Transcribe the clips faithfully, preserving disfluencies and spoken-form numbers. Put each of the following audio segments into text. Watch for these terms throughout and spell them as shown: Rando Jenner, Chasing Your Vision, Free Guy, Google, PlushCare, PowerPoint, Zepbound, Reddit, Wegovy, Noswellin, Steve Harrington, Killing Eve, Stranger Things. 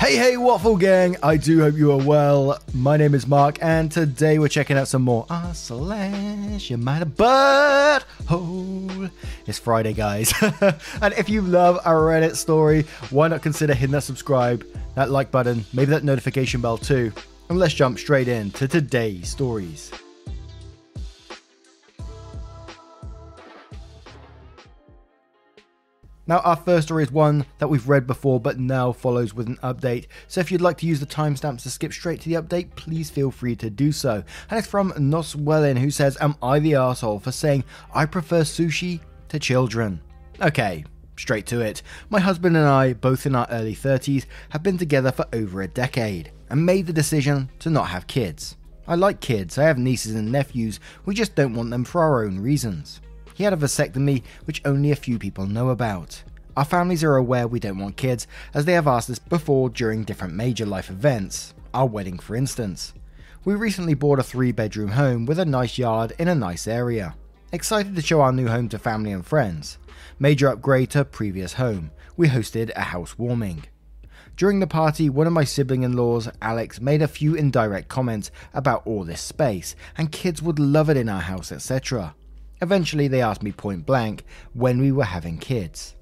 Hey, hey, Waffle Gang. I do hope you are well. My name is Mark, and today we're checking out some more r slash you might have but hole. It's Friday, guys. And if you love a Reddit story, why not consider hitting that subscribe, that like button, maybe that notification bell too. And let's jump straight into today's stories. Now, our first story is one that we've read before, but now follows with an update. So if you'd like to use the timestamps to skip straight to the update, please feel free to do so. And it's from Noswellin, who says, am I the arsehole for saying I prefer sushi to children? Okay, straight to it. My husband and I, both in our early thirties, have been together for over a decade and made the decision to not have kids. I like kids. I have nieces and nephews. We just don't want them for our own reasons. He had a vasectomy, which only a few people know about. Our families are aware we don't want kids, as they have asked us before during different major life events, our wedding for instance. We recently bought a three-bedroom home with a nice yard in a nice area. Excited to show our new home to family and friends. Major upgrade to previous home. We hosted a housewarming. During the party, one of my sibling-in-laws, Alex, made a few indirect comments about all this space, and kids would love it in our house, et cetera. Eventually, they asked me point blank when we were having kids.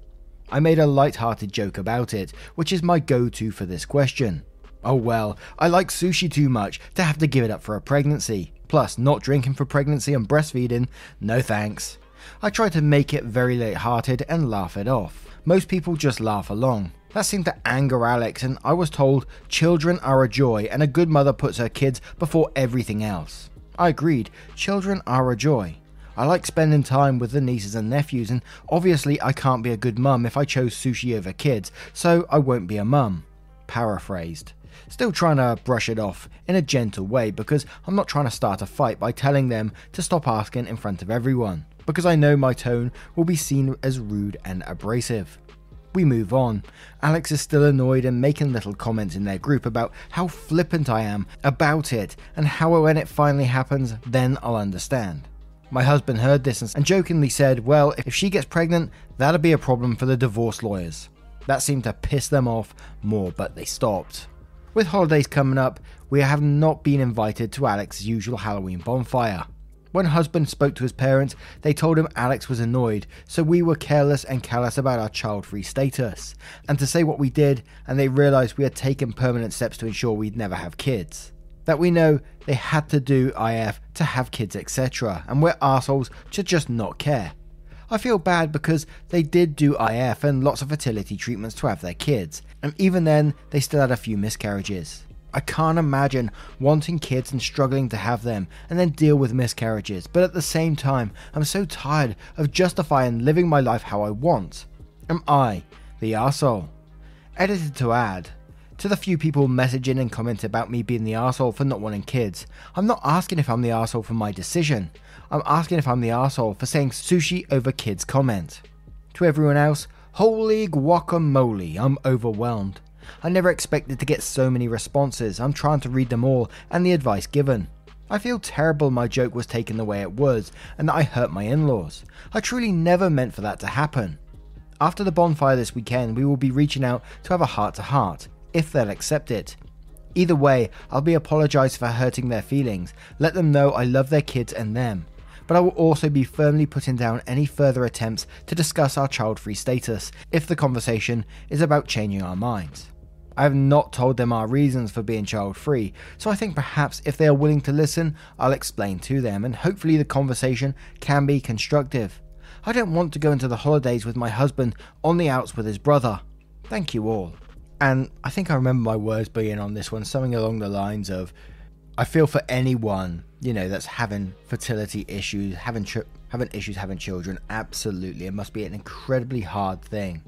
I made a light-hearted joke about it, which is my go-to for this question. Oh well, I like sushi too much to have to give it up for a pregnancy. Plus, not drinking for pregnancy and breastfeeding, no thanks. I tried to make it very light-hearted and laugh it off. Most people just laugh along. That seemed to anger Alex, and I was told children are a joy and a good mother puts her kids before everything else. I agreed, children are a joy. I like spending time with the nieces and nephews, and obviously I can't be a good mum if I chose sushi over kids, so I won't be a mum. Paraphrased. Still trying to brush it off in a gentle way because I'm not trying to start a fight by telling them to stop asking in front of everyone, because I know my tone will be seen as rude and abrasive. We move on. Alex is still annoyed and making little comments in their group about how flippant I am about it and how when it finally happens, then I'll understand. My husband heard this and jokingly said, well, if she gets pregnant, that'll be a problem for the divorce lawyers. That seemed to piss them off more, but they stopped. With holidays coming up, we have not been invited to Alex's usual Halloween bonfire. When husband spoke to his parents, they told him Alex was annoyed, so we were careless and callous about our child-free status, and to say what we did, and they realised we had taken permanent steps to ensure we'd never have kids. That we know they had to do I F to have kids, et cetera, and we're arseholes to just not care. I feel bad because they did do I F and lots of fertility treatments to have their kids, and even then, they still had a few miscarriages. I can't imagine wanting kids and struggling to have them, and then deal with miscarriages, but at the same time, I'm so tired of justifying living my life how I want. Am I the arsehole? Edited to add, to the few people messaging and commenting about me being the arsehole for not wanting kids, I'm not asking if I'm the arsehole for my decision. I'm asking if I'm the arsehole for saying sushi over kids comment. To everyone else, holy guacamole, I'm overwhelmed. I never expected to get so many responses. I'm trying to read them all and the advice given. I feel terrible my joke was taken the way it was and that I hurt my in-laws. I truly never meant for that to happen. After the bonfire this weekend, we will be reaching out to have a heart-to-heart, if they'll accept it. Either way, I'll be apologised for hurting their feelings, let them know I love their kids and them, but I will also be firmly putting down any further attempts to discuss our child-free status if the conversation is about changing our minds. I have not told them our reasons for being child-free, so I think perhaps if they are willing to listen, I'll explain to them and hopefully the conversation can be constructive. I don't want to go into the holidays with my husband on the outs with his brother. Thank you all. And I think I remember my words being on this one, something along the lines of, I feel for anyone, you know, that's having fertility issues, having tri- having issues having children, absolutely, it must be an incredibly hard thing.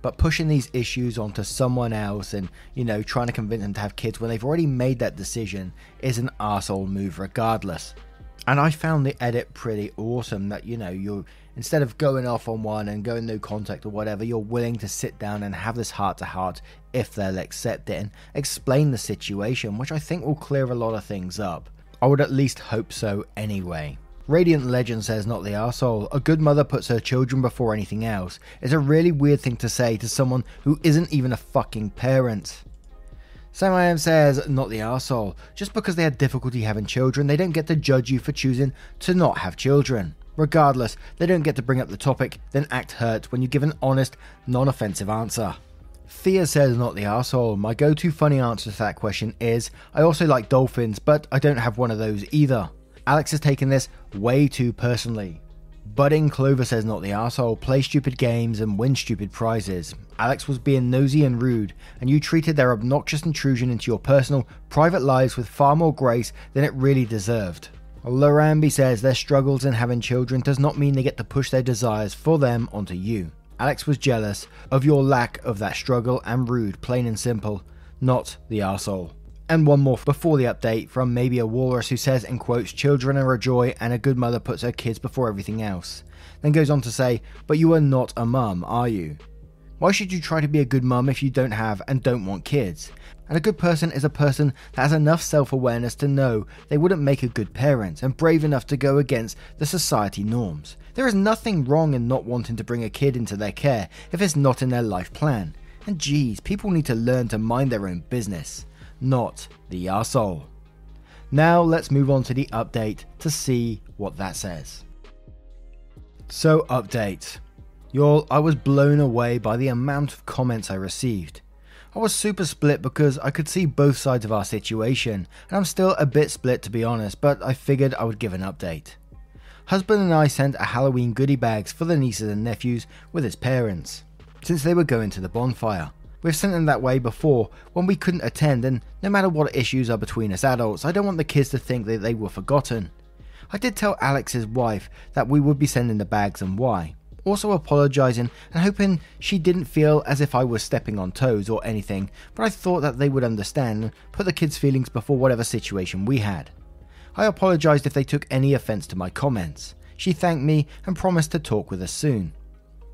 But pushing these issues onto someone else and, you know, trying to convince them to have kids when they've already made that decision is an arsehole move regardless. And I found the edit pretty awesome that, you know, you're, instead of going off on one and going no contact or whatever, you're willing to sit down and have this heart to heart if they'll accept it and explain the situation, which I think will clear a lot of things up. I would at least hope so anyway. Radiant Legend says, not the arsehole, a good mother puts her children before anything else. It's a really weird thing to say to someone who isn't even a fucking parent. Sam I Am says, not the arsehole, just because they had difficulty having children, they don't get to judge you for choosing to not have children. Regardless, they don't get to bring up the topic, then act hurt when you give an honest, non-offensive answer. Thea says, not the arsehole, my go-to funny answer to that question is, I also like dolphins, but I don't have one of those either. Alex has taken this way too personally. Budding Clover says, not the arsehole, play stupid games and win stupid prizes. Alex was being nosy and rude, and you treated their obnoxious intrusion into your personal, private lives with far more grace than it really deserved. Larambi says, their struggles in having children does not mean they get to push their desires for them onto you. Alex was jealous of your lack of that struggle and rude, plain and simple. Not the arsehole. And one more before the update from Maybe a Walrus, who says, in quotes, children are a joy and a good mother puts her kids before everything else. Then goes on to say, but you are not a mum, are you? Why should you try to be a good mum if you don't have and don't want kids? And a good person is a person that has enough self-awareness to know they wouldn't make a good parent and brave enough to go against the society norms. There is nothing wrong in not wanting to bring a kid into their care if it's not in their life plan. And geez, people need to learn to mind their own business. Not the arsehole. Now let's move on to the update to see what that says. So update. Y'all, I was blown away by the amount of comments I received. I was super split because I could see both sides of our situation, and I'm still a bit split to be honest, but I figured I would give an update. Husband and I sent a Halloween goodie bags for the nieces and nephews with his parents, since they were going to the bonfire. We've sent them that way before when we couldn't attend, and no matter what issues are between us adults, I don't want the kids to think that they were forgotten. I did tell Alex's wife that we would be sending the bags and why, also apologising and hoping she didn't feel as if I was stepping on toes or anything, but I thought that they would understand and put the kids' feelings before whatever situation we had. I apologised if they took any offence to my comments. She thanked me and promised to talk with us soon.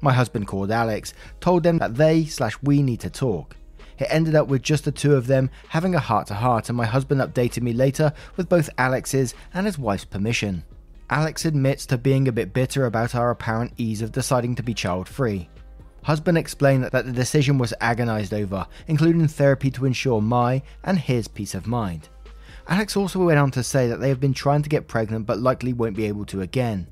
My husband called Alex, told them that they slash we need to talk. It ended up with just the two of them having a heart-to-heart, and my husband updated me later with both Alex's and his wife's permission. Alex admits to being a bit bitter about our apparent ease of deciding to be child-free. Husband explained that the decision was agonised over, including therapy to ensure my and his peace of mind. Alex also went on to say that they have been trying to get pregnant but likely won't be able to again.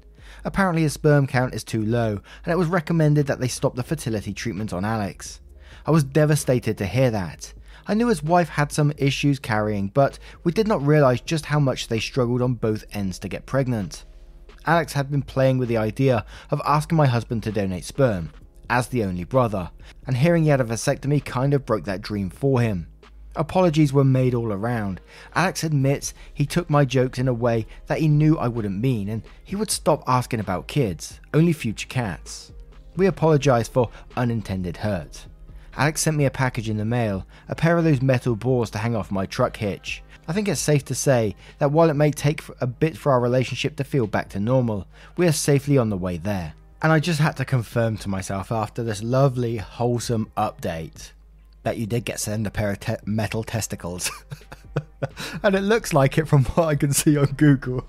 Apparently his sperm count is too low, and it was recommended that they stop the fertility treatment on Alex. I was devastated to hear that. I knew his wife had some issues carrying, but we did not realise just how much they struggled on both ends to get pregnant. Alex had been playing with the idea of asking my husband to donate sperm, as the only brother, and hearing he had a vasectomy kind of broke that dream for him. Apologies were made all around. Alex admits he took my jokes in a way that he knew I wouldn't mean, and he would stop asking about kids, only future cats. We apologised for unintended hurt. Alex sent me a package in the mail, a pair of those metal bars to hang off my truck hitch. I think it's safe to say that while it may take a bit for our relationship to feel back to normal, we are safely on the way there. And I just had to confirm to myself after this lovely, wholesome update that you did get sent a pair of te- metal testicles. And it looks like it from what I can see on Google.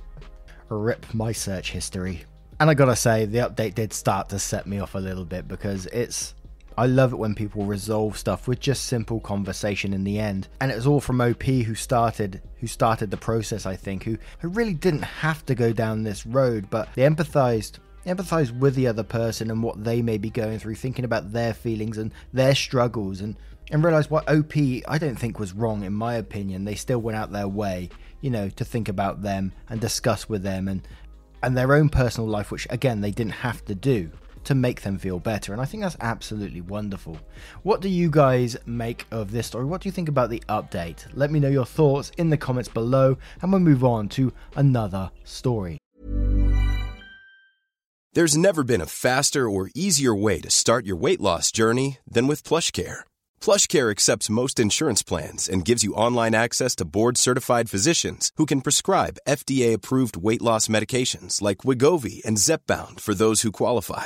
Rip my search history. And I gotta say, the update did start to set me off a little bit because it's... I love it when people resolve stuff with just simple conversation in the end. And it was all from O P who started who started the process, I think, who, who really didn't have to go down this road, but they empathised. Empathised with the other person and what they may be going through, thinking about their feelings and their struggles, and and realised what O P I don't think was wrong in my opinion. They still went out their way, you know, to think about them and discuss with them and and their own personal life, which again they didn't have to do to make them feel better. And I think that's absolutely wonderful. What do you guys make of this story? What do you think about the update? Let me know your thoughts in the comments below, and we'll move on to another story. There's never been a faster or easier way to start your weight loss journey than with PlushCare. PlushCare accepts most insurance plans and gives you online access to board-certified physicians who can prescribe F D A-approved weight loss medications like Wegovy and Zepbound for those who qualify.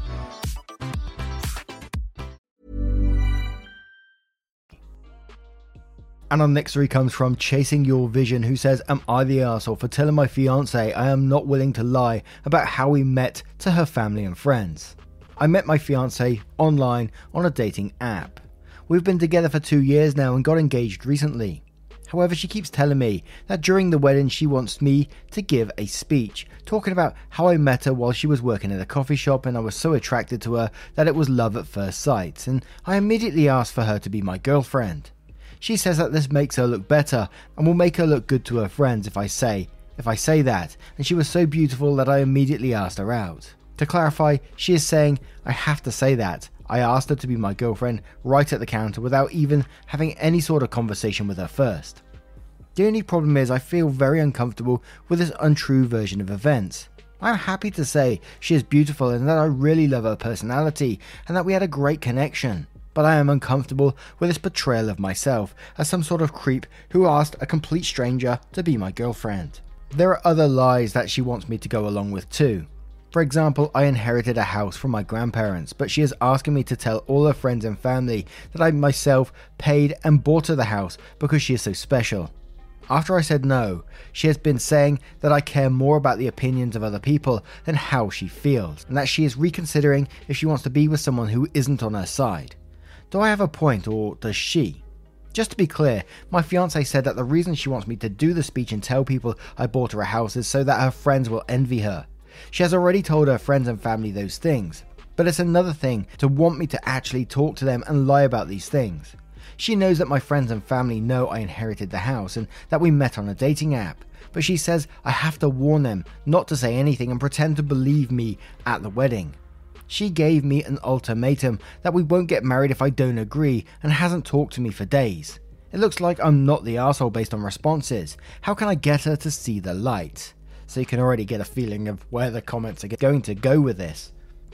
And our next three comes from Chasing Your Vision, who says, am I the arsehole for telling my fiancé I am not willing to lie about how we met to her family and friends? I met my fiancé online on a dating app. We've been together for two years now and got engaged recently. However, she keeps telling me that during the wedding she wants me to give a speech, talking about how I met her while she was working at a coffee shop and I was so attracted to her that it was love at first sight, and I immediately asked for her to be my girlfriend. She says that this makes her look better and will make her look good to her friends if I say, if I say that, and she was so beautiful that I immediately asked her out. To clarify, she is saying, I have to say that. I asked her to be my girlfriend right at the counter without even having any sort of conversation with her first. The only problem is I feel very uncomfortable with this untrue version of events. I'm happy to say she is beautiful and that I really love her personality and that we had a great connection. But I am uncomfortable with this portrayal of myself as some sort of creep who asked a complete stranger to be my girlfriend. There are other lies that she wants me to go along with too. For example, I inherited a house from my grandparents, but she is asking me to tell all her friends and family that I myself paid and bought her the house because she is so special. After I said no, she has been saying that I care more about the opinions of other people than how she feels, and that she is reconsidering if she wants to be with someone who isn't on her side. Do I have a point, or does she? Just to be clear, my fiancé said that the reason she wants me to do the speech and tell people I bought her a house is so that her friends will envy her. She has already told her friends and family those things, but it's another thing to want me to actually talk to them and lie about these things. She knows that my friends and family know I inherited the house and that we met on a dating app, but she says I have to warn them not to say anything and pretend to believe me at the wedding. She gave me an ultimatum that we won't get married if I don't agree and hasn't talked to me for days. It looks like I'm not the arsehole based on responses. How can I get her to see the light? So you can already get a feeling of where the comments are going to go with this.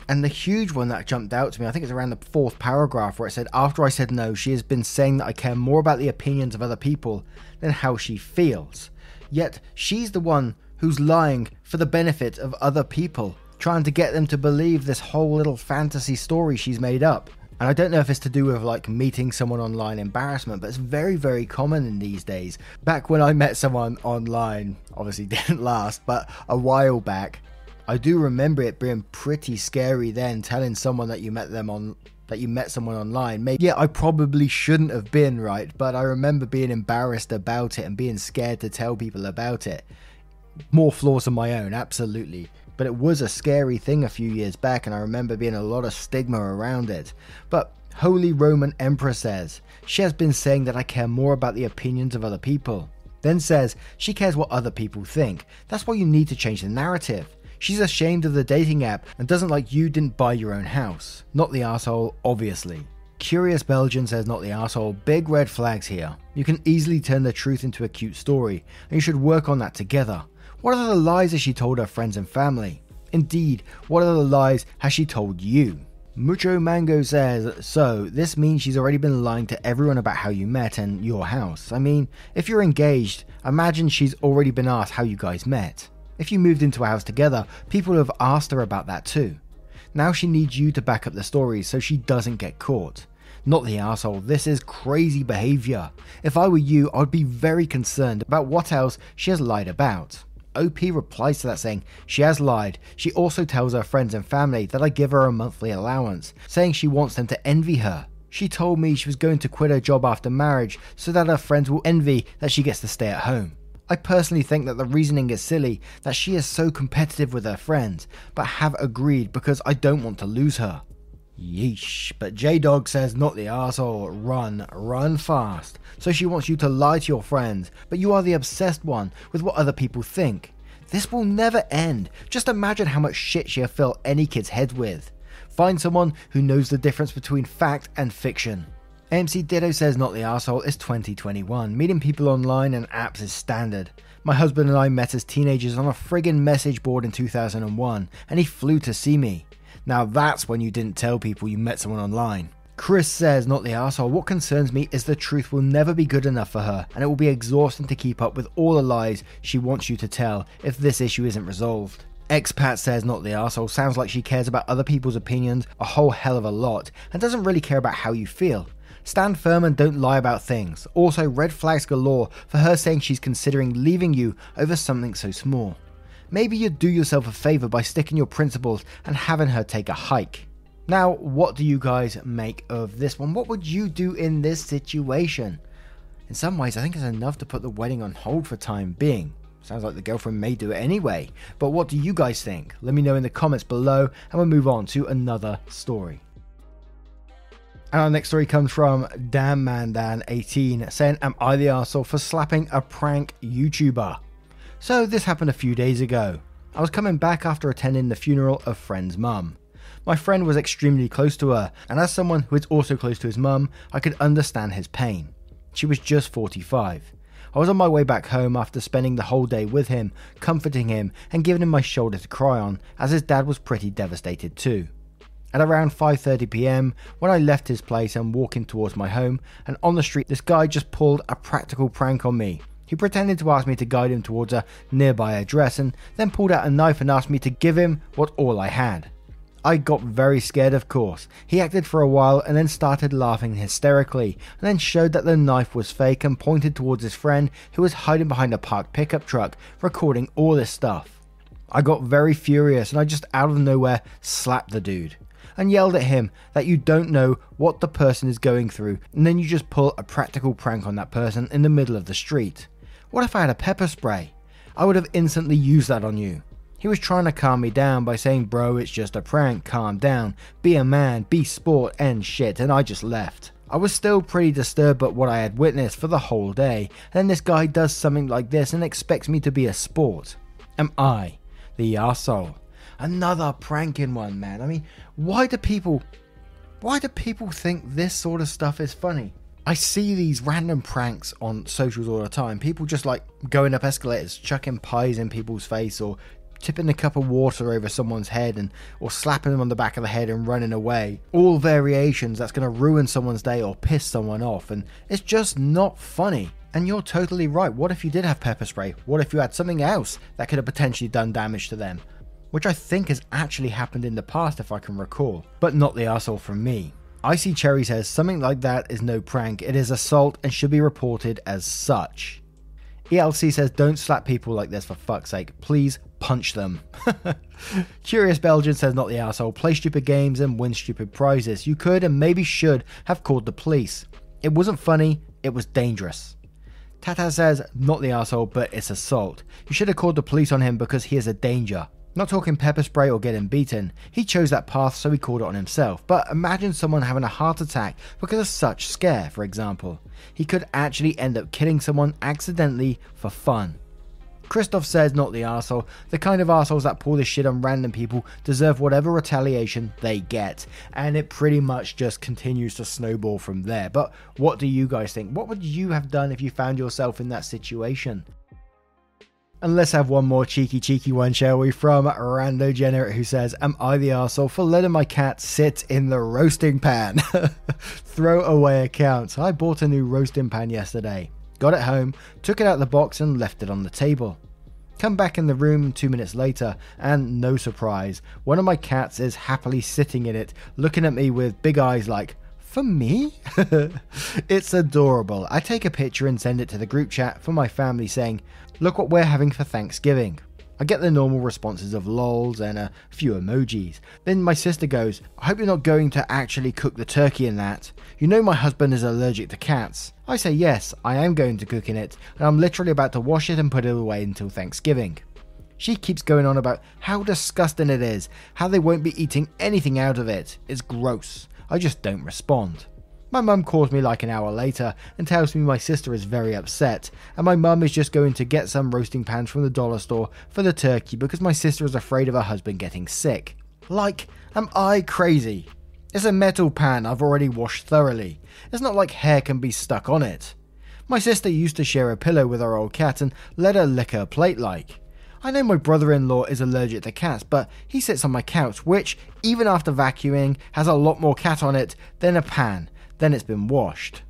And the huge one that jumped out to me, I think it's around the fourth paragraph where it said, after I said no, she has been saying that I care more about the opinions of other people than how she feels. Yet she's the one who's lying for the benefit of other people, trying to get them to believe this whole little fantasy story she's made up. And I don't know if it's to do with like meeting someone online embarrassment, but it's very, very common in these days. Back when I met someone online, obviously didn't last, but a while back, I do remember it being pretty scary then, telling someone that you met them on, that you met someone online. Maybe, yeah, I probably shouldn't have been, right? But I remember being embarrassed about it and being scared to tell people about it. More flaws than my own, absolutely. But it was a scary thing a few years back and I remember being a lot of stigma around it. But Holy Roman Emperor says, she has been saying that I care more about the opinions of other people. Then says, she cares what other people think. That's why you need to change the narrative. She's ashamed of the dating app and doesn't like you didn't buy your own house. Not the arsehole, obviously. Curious Belgian says, not the arsehole, big red flags here. You can easily turn the truth into a cute story and you should work on that together. What are the lies has she told her friends and family? Indeed, what are the lies has she told you? Mucho Mango says, so this means she's already been lying to everyone about how you met and your house. I mean, if you're engaged, imagine she's already been asked how you guys met. If you moved into a house together, people have asked her about that too. Now she needs you to back up the story so she doesn't get caught. Not the arsehole, this is crazy behaviour. If I were you, I'd be very concerned about what else she has lied about. O P replies to that saying she has lied. She also tells her friends and family that I give her a monthly allowance, saying she wants them to envy her. She told me she was going to quit her job after marriage so that her friends will envy that she gets to stay at home. I personally think that the reasoning is silly, that she is so competitive with her friends, but have agreed because I don't want to lose her. Yeesh, but J-Dog says not the asshole. Run, run fast. So she wants you to lie to your friends, but you are the obsessed one with what other people think. This will never end. Just imagine how much shit she'll fill any kid's head with. Find someone who knows the difference between fact and fiction. A M C Ditto says not the asshole is twenty twenty-one. Meeting people online and apps is standard. My husband and I met as teenagers on a friggin' message board in two thousand one, and he flew to see me. Now that's when you didn't tell people you met someone online. Chris says, not the asshole. What concerns me is the truth will never be good enough for her, and it will be exhausting to keep up with all the lies she wants you to tell if this issue isn't resolved. Expat says, not the asshole. Sounds like she cares about other people's opinions a whole hell of a lot, and doesn't really care about how you feel. Stand firm and don't lie about things. Also, red flags galore for her saying she's considering leaving you over something so small. Maybe you'd do yourself a favour by sticking your principles and having her take a hike. Now, what do you guys make of this one? What would you do in this situation? In some ways, I think it's enough to put the wedding on hold for time being. Sounds like the girlfriend may do it anyway. But what do you guys think? Let me know in the comments below, and we'll move on to another story. And our next story comes from Dan Man Dan eighteen, saying, am I the arsehole for slapping a prank YouTuber? So this happened a few days ago. I was coming back after attending the funeral of friend's mum. My friend was extremely close to her, and as someone who is also close to his mum, I could understand his pain. She was just forty-five. I was on my way back home after spending the whole day with him, comforting him and giving him my shoulder to cry on, as his dad was pretty devastated too. At around five thirty p m, when I left his place and walking towards my home, and on the street this guy just pulled a practical prank on me. He pretended to ask me to guide him towards a nearby address and then pulled out a knife and asked me to give him what all I had. I got very scared, of course. He acted for a while and then started laughing hysterically, and then showed that the knife was fake and pointed towards his friend who was hiding behind a parked pickup truck, recording all this stuff. I got very furious and I just out of nowhere slapped the dude and yelled at him that you don't know what the person is going through, and then you just pull a practical prank on that person in the middle of the street. What if I had a pepper spray? I would have instantly used that on you. He was trying to calm me down by saying, bro, it's just a prank, calm down, be a man, be sport and shit, and I just left. I was still pretty disturbed at what I had witnessed for the whole day, and then this guy does something like this and expects me to be a sport. Am I the arsehole? Another pranking one, man. I mean, why do people, why do people think this sort of stuff is funny? I see these random pranks on socials all the time. People just like going up escalators, chucking pies in people's face, or tipping a cup of water over someone's head, and or slapping them on the back of the head and running away. All variations that's going to ruin someone's day or piss someone off, and it's just not funny. And you're totally right. What if you did have pepper spray? What if you had something else that could have potentially done damage to them? Which I think has actually happened in the past if I can recall, but not the arsehole from me. Icy Cherry says, something like that is no prank, it is assault and should be reported as such. E L C says, don't slap people like this for fuck's sake, please punch them. Curious Belgian says, not the arsehole, play stupid games and win stupid prizes. You could and maybe should have called the police. It wasn't funny, it was dangerous. Tata says, not the arsehole, but it's assault. You should have called the police on him because he is a danger. Not talking pepper spray or getting beaten, he chose that path so he called it on himself, but imagine someone having a heart attack because of such scare, for example. He could actually end up killing someone accidentally for fun. Christoph says, not the arsehole, the kind of arseholes that pull this shit on random people deserve whatever retaliation they get, and it pretty much just continues to snowball from there. But what do you guys think? What would you have done if you found yourself in that situation? And let's have one more cheeky, cheeky one, shall we? From Rando Jenner, who says, am I the arsehole for letting my cat sit in the roasting pan? Throw away accounts. I bought a new roasting pan yesterday. Got it home, took it out of the box and left it on the table. Come back in the room two minutes later and no surprise, one of my cats is happily sitting in it, looking at me with big eyes like, for me? It's adorable. I take a picture and send it to the group chat for my family saying, look what we're having for Thanksgiving. I get the normal responses of lols and a few emojis. Then my sister goes, I hope you're not going to actually cook the turkey in that. You know my husband is allergic to cats. I say yes, I am going to cook in it, and I'm literally about to wash it and put it away until Thanksgiving. She keeps going on about how disgusting it is, how they won't be eating anything out of it. It's gross. I just don't respond. My mum calls me like an hour later and tells me my sister is very upset, and my mum is just going to get some roasting pans from the dollar store for the turkey because my sister is afraid of her husband getting sick. Like, am I crazy? It's a metal pan I've already washed thoroughly. It's not like hair can be stuck on it. My sister used to share a pillow with our old cat and let her lick her plate like. I know my brother-in-law is allergic to cats, but he sits on my couch, which, even after vacuuming, has a lot more cat on it than a pan. Then it's been washed.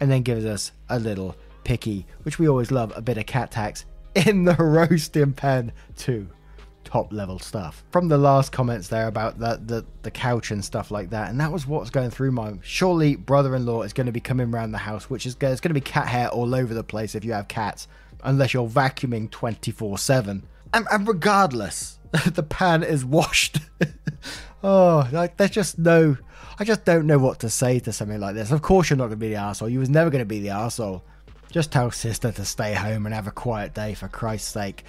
And then gives us a little picky, which we always love a bit of cat tax in the roasting pan too. Top level stuff. From the last comments there about the, the, the couch and stuff like that, and that was what's going through my... Surely brother-in-law is going to be coming around the house, which is there's going to be cat hair all over the place if you have cats, unless you're vacuuming twenty-four seven. And, and regardless, the pan is washed. Oh, like there's just no... I just don't know what to say to something like this. Of course you're not going to be the arsehole. You was never going to be the arsehole. Just tell sister to stay home and have a quiet day for Christ's sake.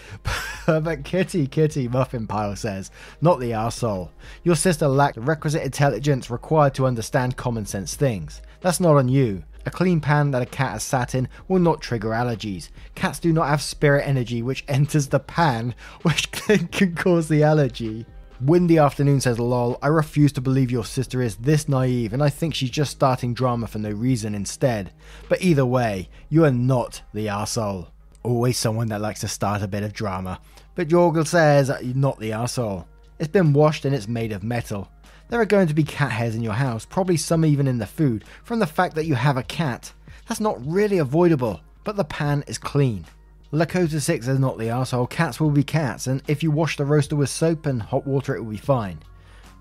But Kitty Kitty Muffin Pile says, not the arsehole. Your sister lacked the requisite intelligence required to understand common sense things. That's not on you. A clean pan that a cat has sat in will not trigger allergies. Cats do not have spirit energy which enters the pan, which then can cause the allergy. Windy Afternoon says, lol, I refuse to believe your sister is this naive and I think she's just starting drama for no reason instead. But either way, you are not the arsehole. Always someone that likes to start a bit of drama. But Jorgel says, not the arsehole. It's been washed and it's made of metal. There are going to be cat hairs in your house, probably some even in the food, from the fact that you have a cat. That's not really avoidable, but the pan is clean. Lakota six is not the arsehole, cats will be cats, and if you wash the roaster with soap and hot water it will be fine.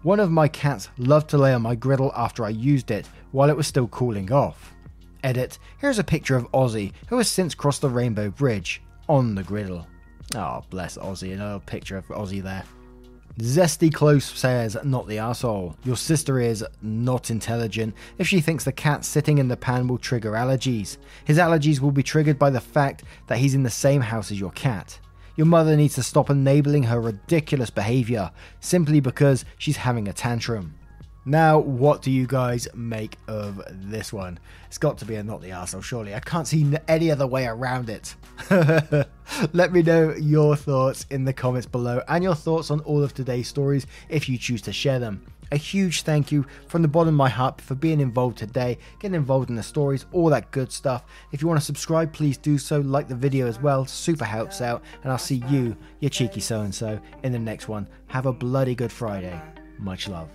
One of my cats loved to lay on my griddle after I used it, while it was still cooling off. Edit, here's a picture of Ozzy, who has since crossed the Rainbow Bridge, on the griddle. Oh, bless Ozzy, another picture of Ozzy there. Zesty Close says, not the arsehole. Your sister is not intelligent if she thinks the cat sitting in the pan will trigger allergies. His allergies will be triggered by the fact that he's in the same house as your cat. Your mother needs to stop enabling her ridiculous behaviour simply because she's having a tantrum. Now, what do you guys make of this one? It's got to be a not the arsehole, surely. I can't see any other way around it. Let me know your thoughts in the comments below and your thoughts on all of today's stories if you choose to share them. A huge thank you from the bottom of my heart for being involved today, getting involved in the stories, all that good stuff. If you want to subscribe, please do so. Like the video as well, super helps out. And I'll see you, your cheeky so-and-so, in the next one. Have a bloody good Friday. Much love.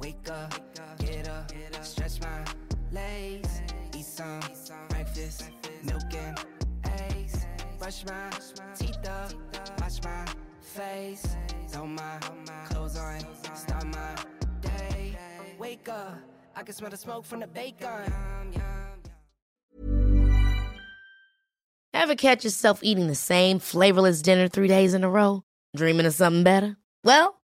Wake up, get up, stretch my legs, eat some breakfast, milk and eggs, brush my teeth up, wash my face, throw my clothes on, start my day, wake up, I can smell the smoke from the bacon. Ever catch yourself eating the same flavorless dinner three days in a row? Dreaming of something better? Well,